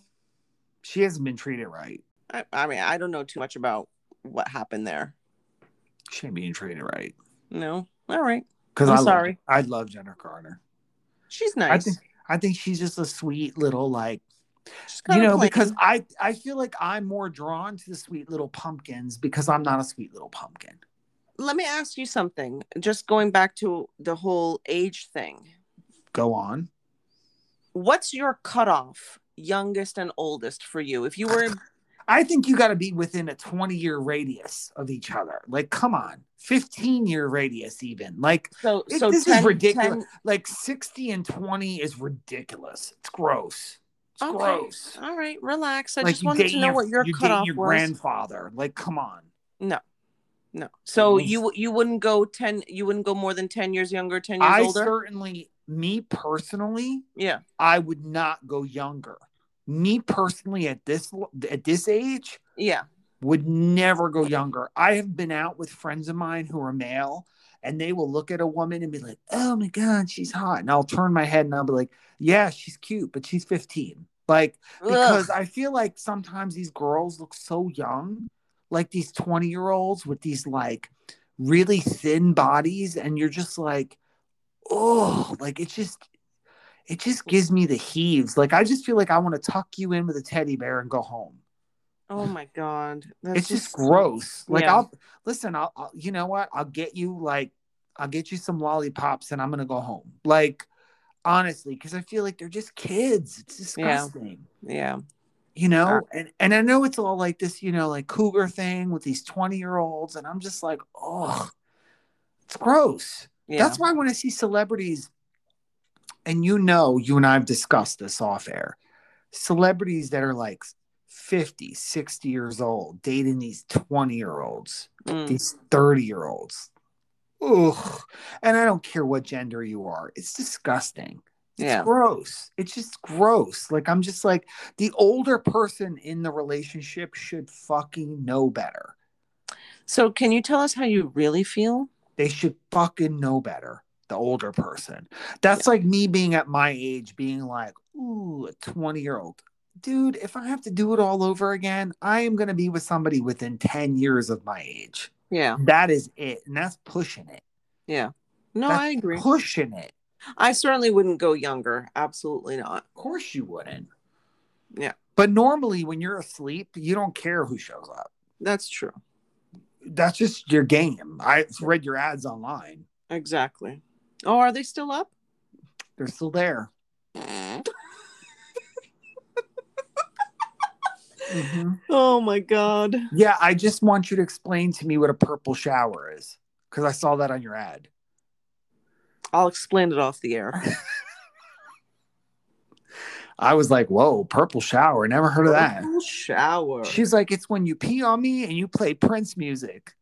she hasn't been treated right. I, I mean, I don't know too much about what happened there. She ain't being treated right. No. All right. I'm I sorry. Love, I love Jennifer Garner. She's nice. I think, I think she's just a sweet little, like, you know, plain. Because I, I feel like I'm more drawn to the sweet little pumpkins because I'm not a sweet little pumpkin. Let me ask you something. Just going back to the whole age thing. Go on. What's your cutoff, youngest and oldest, for you? If you were, in- I think you got to be within a twenty-year radius of each other. Like, come on, fifteen-year radius even. Like, so, it, so this ten, is ridiculous. ten Like, sixty and twenty is ridiculous. It's gross. It's okay. gross. All right, relax. I like just wanted to know your, what your cutoff your was. Your grandfather. Like, come on. No. No. So mm-hmm. you you wouldn't go ten you wouldn't go more than ten years younger, ten years I older? I certainly me personally, yeah. I would not go younger. Me personally at this at this age, yeah. would never go younger. I have been out with friends of mine who are male and they will look at a woman and be like, "Oh my god, she's hot." And I'll turn my head and I'll be like, "Yeah, she's cute, but she's fifteen." Like because ugh. I feel like sometimes these girls look so young. Like these twenty-year-olds with these like really thin bodies, and you're just like, oh, like it just, it just gives me the heaves. Like I just feel like I want to tuck you in with a teddy bear and go home. Oh my god, that's it's just, just gross. Like yeah. I'll listen. I'll, I'll, you know what? I'll get you like, I'll get you some lollipops, and I'm gonna go home. Like honestly, because I feel like they're just kids. It's disgusting. Yeah. yeah. You know, and, and I know it's all like this, you know, like cougar thing with these twenty-year-olds. And I'm just like, oh, it's gross. Yeah. That's why when I see celebrities, and you know, you and I have discussed this off air, celebrities that are like fifty, sixty years old, dating these twenty-year-olds, mm. these thirty-year-olds. Ugh. And I don't care what gender you are. It's disgusting. It's yeah. gross. It's just gross. Like, I'm just like, the older person in the relationship should fucking know better. So can you tell us how you really feel? They should fucking know better. The older person. That's yeah. like me being at my age, being like, ooh, a twenty-year-old. Dude, if I have to do it all over again, I am going to be with somebody within ten years of my age. Yeah. That is it. And that's pushing it. Yeah. No, that's I agree. Pushing it. I certainly wouldn't go younger. Absolutely not. Of course you wouldn't. Yeah. But normally when you're asleep, you don't care who shows up. That's true. That's just your game. I read your ads online. Exactly. Oh, are they still up? They're still there. mm-hmm. Oh, my God. Yeah, I just want you to explain to me what a purple shower is. Because I saw that on your ad. I'll explain it off the air. I was like, whoa, purple shower. Never heard of that. Purple shower. She's like, it's when you pee on me and you play Prince music.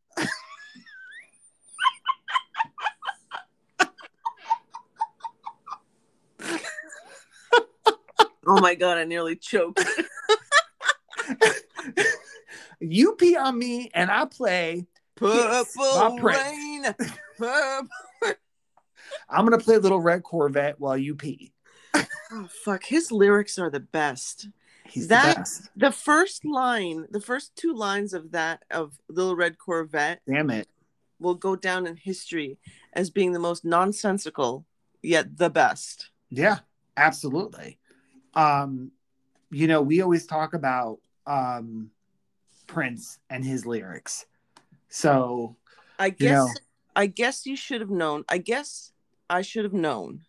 Oh, my God. I nearly choked. You pee on me and I play Purple Rain. Purple I'm going to play Little Red Corvette while you pee. Oh, fuck. His lyrics are the best. He's that, the best. The first line, the first two lines of that, of Little Red Corvette. Damn it. Will go down in history as being the most nonsensical, yet the best. Yeah, absolutely. Um, you know, we always talk about um, Prince and his lyrics. So I guess you know, I guess you should have known. I guess I should have known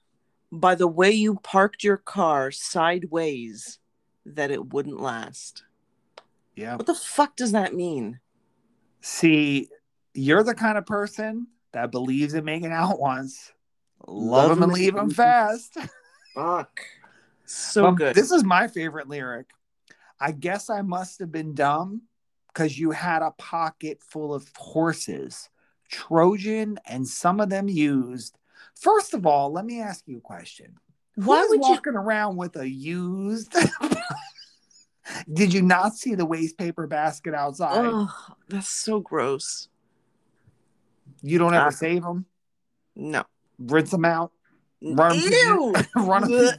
by the way you parked your car sideways that it wouldn't last. Yeah. What the fuck does that mean? See, you're the kind of person that believes in making out once. Love, Love him and leave him fast. Fuck. So but good. This is my favorite lyric. I guess I must have been dumb because you had a pocket full of horses, Trojan, and some of them used. First of all, let me ask you a question. Why would walking you... around with a used? Did you not see the waste paper basket outside? Oh, that's so gross. You don't ever uh, save them? No. Rinse them out? Run Ew! Them to, run, them to,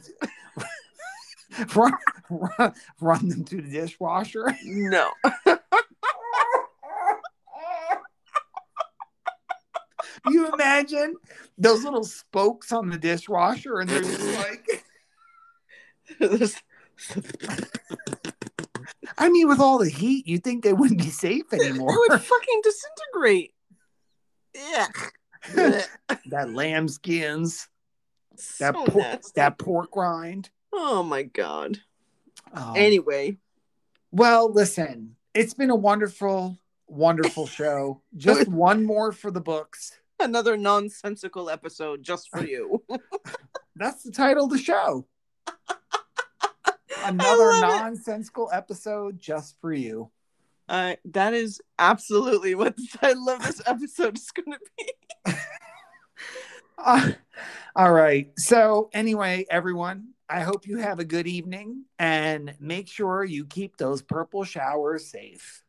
run, run, run them to the dishwasher? No. You imagine those little spokes on the dishwasher and they're just like... I mean, with all the heat, you'd think they wouldn't be safe anymore. They would fucking disintegrate. Yeah. That lamb skins. So that, por- that pork rind. Oh, my God. Um, anyway. Well, listen. It's been a wonderful, wonderful show. Just one more for the books. Another nonsensical episode just for you. That's the title of the show. Another nonsensical it. episode just for you. Uh, that is absolutely what the title of this episode is going to be. uh, all right. So anyway, everyone, I hope you have a good evening and make sure you keep those purple showers safe.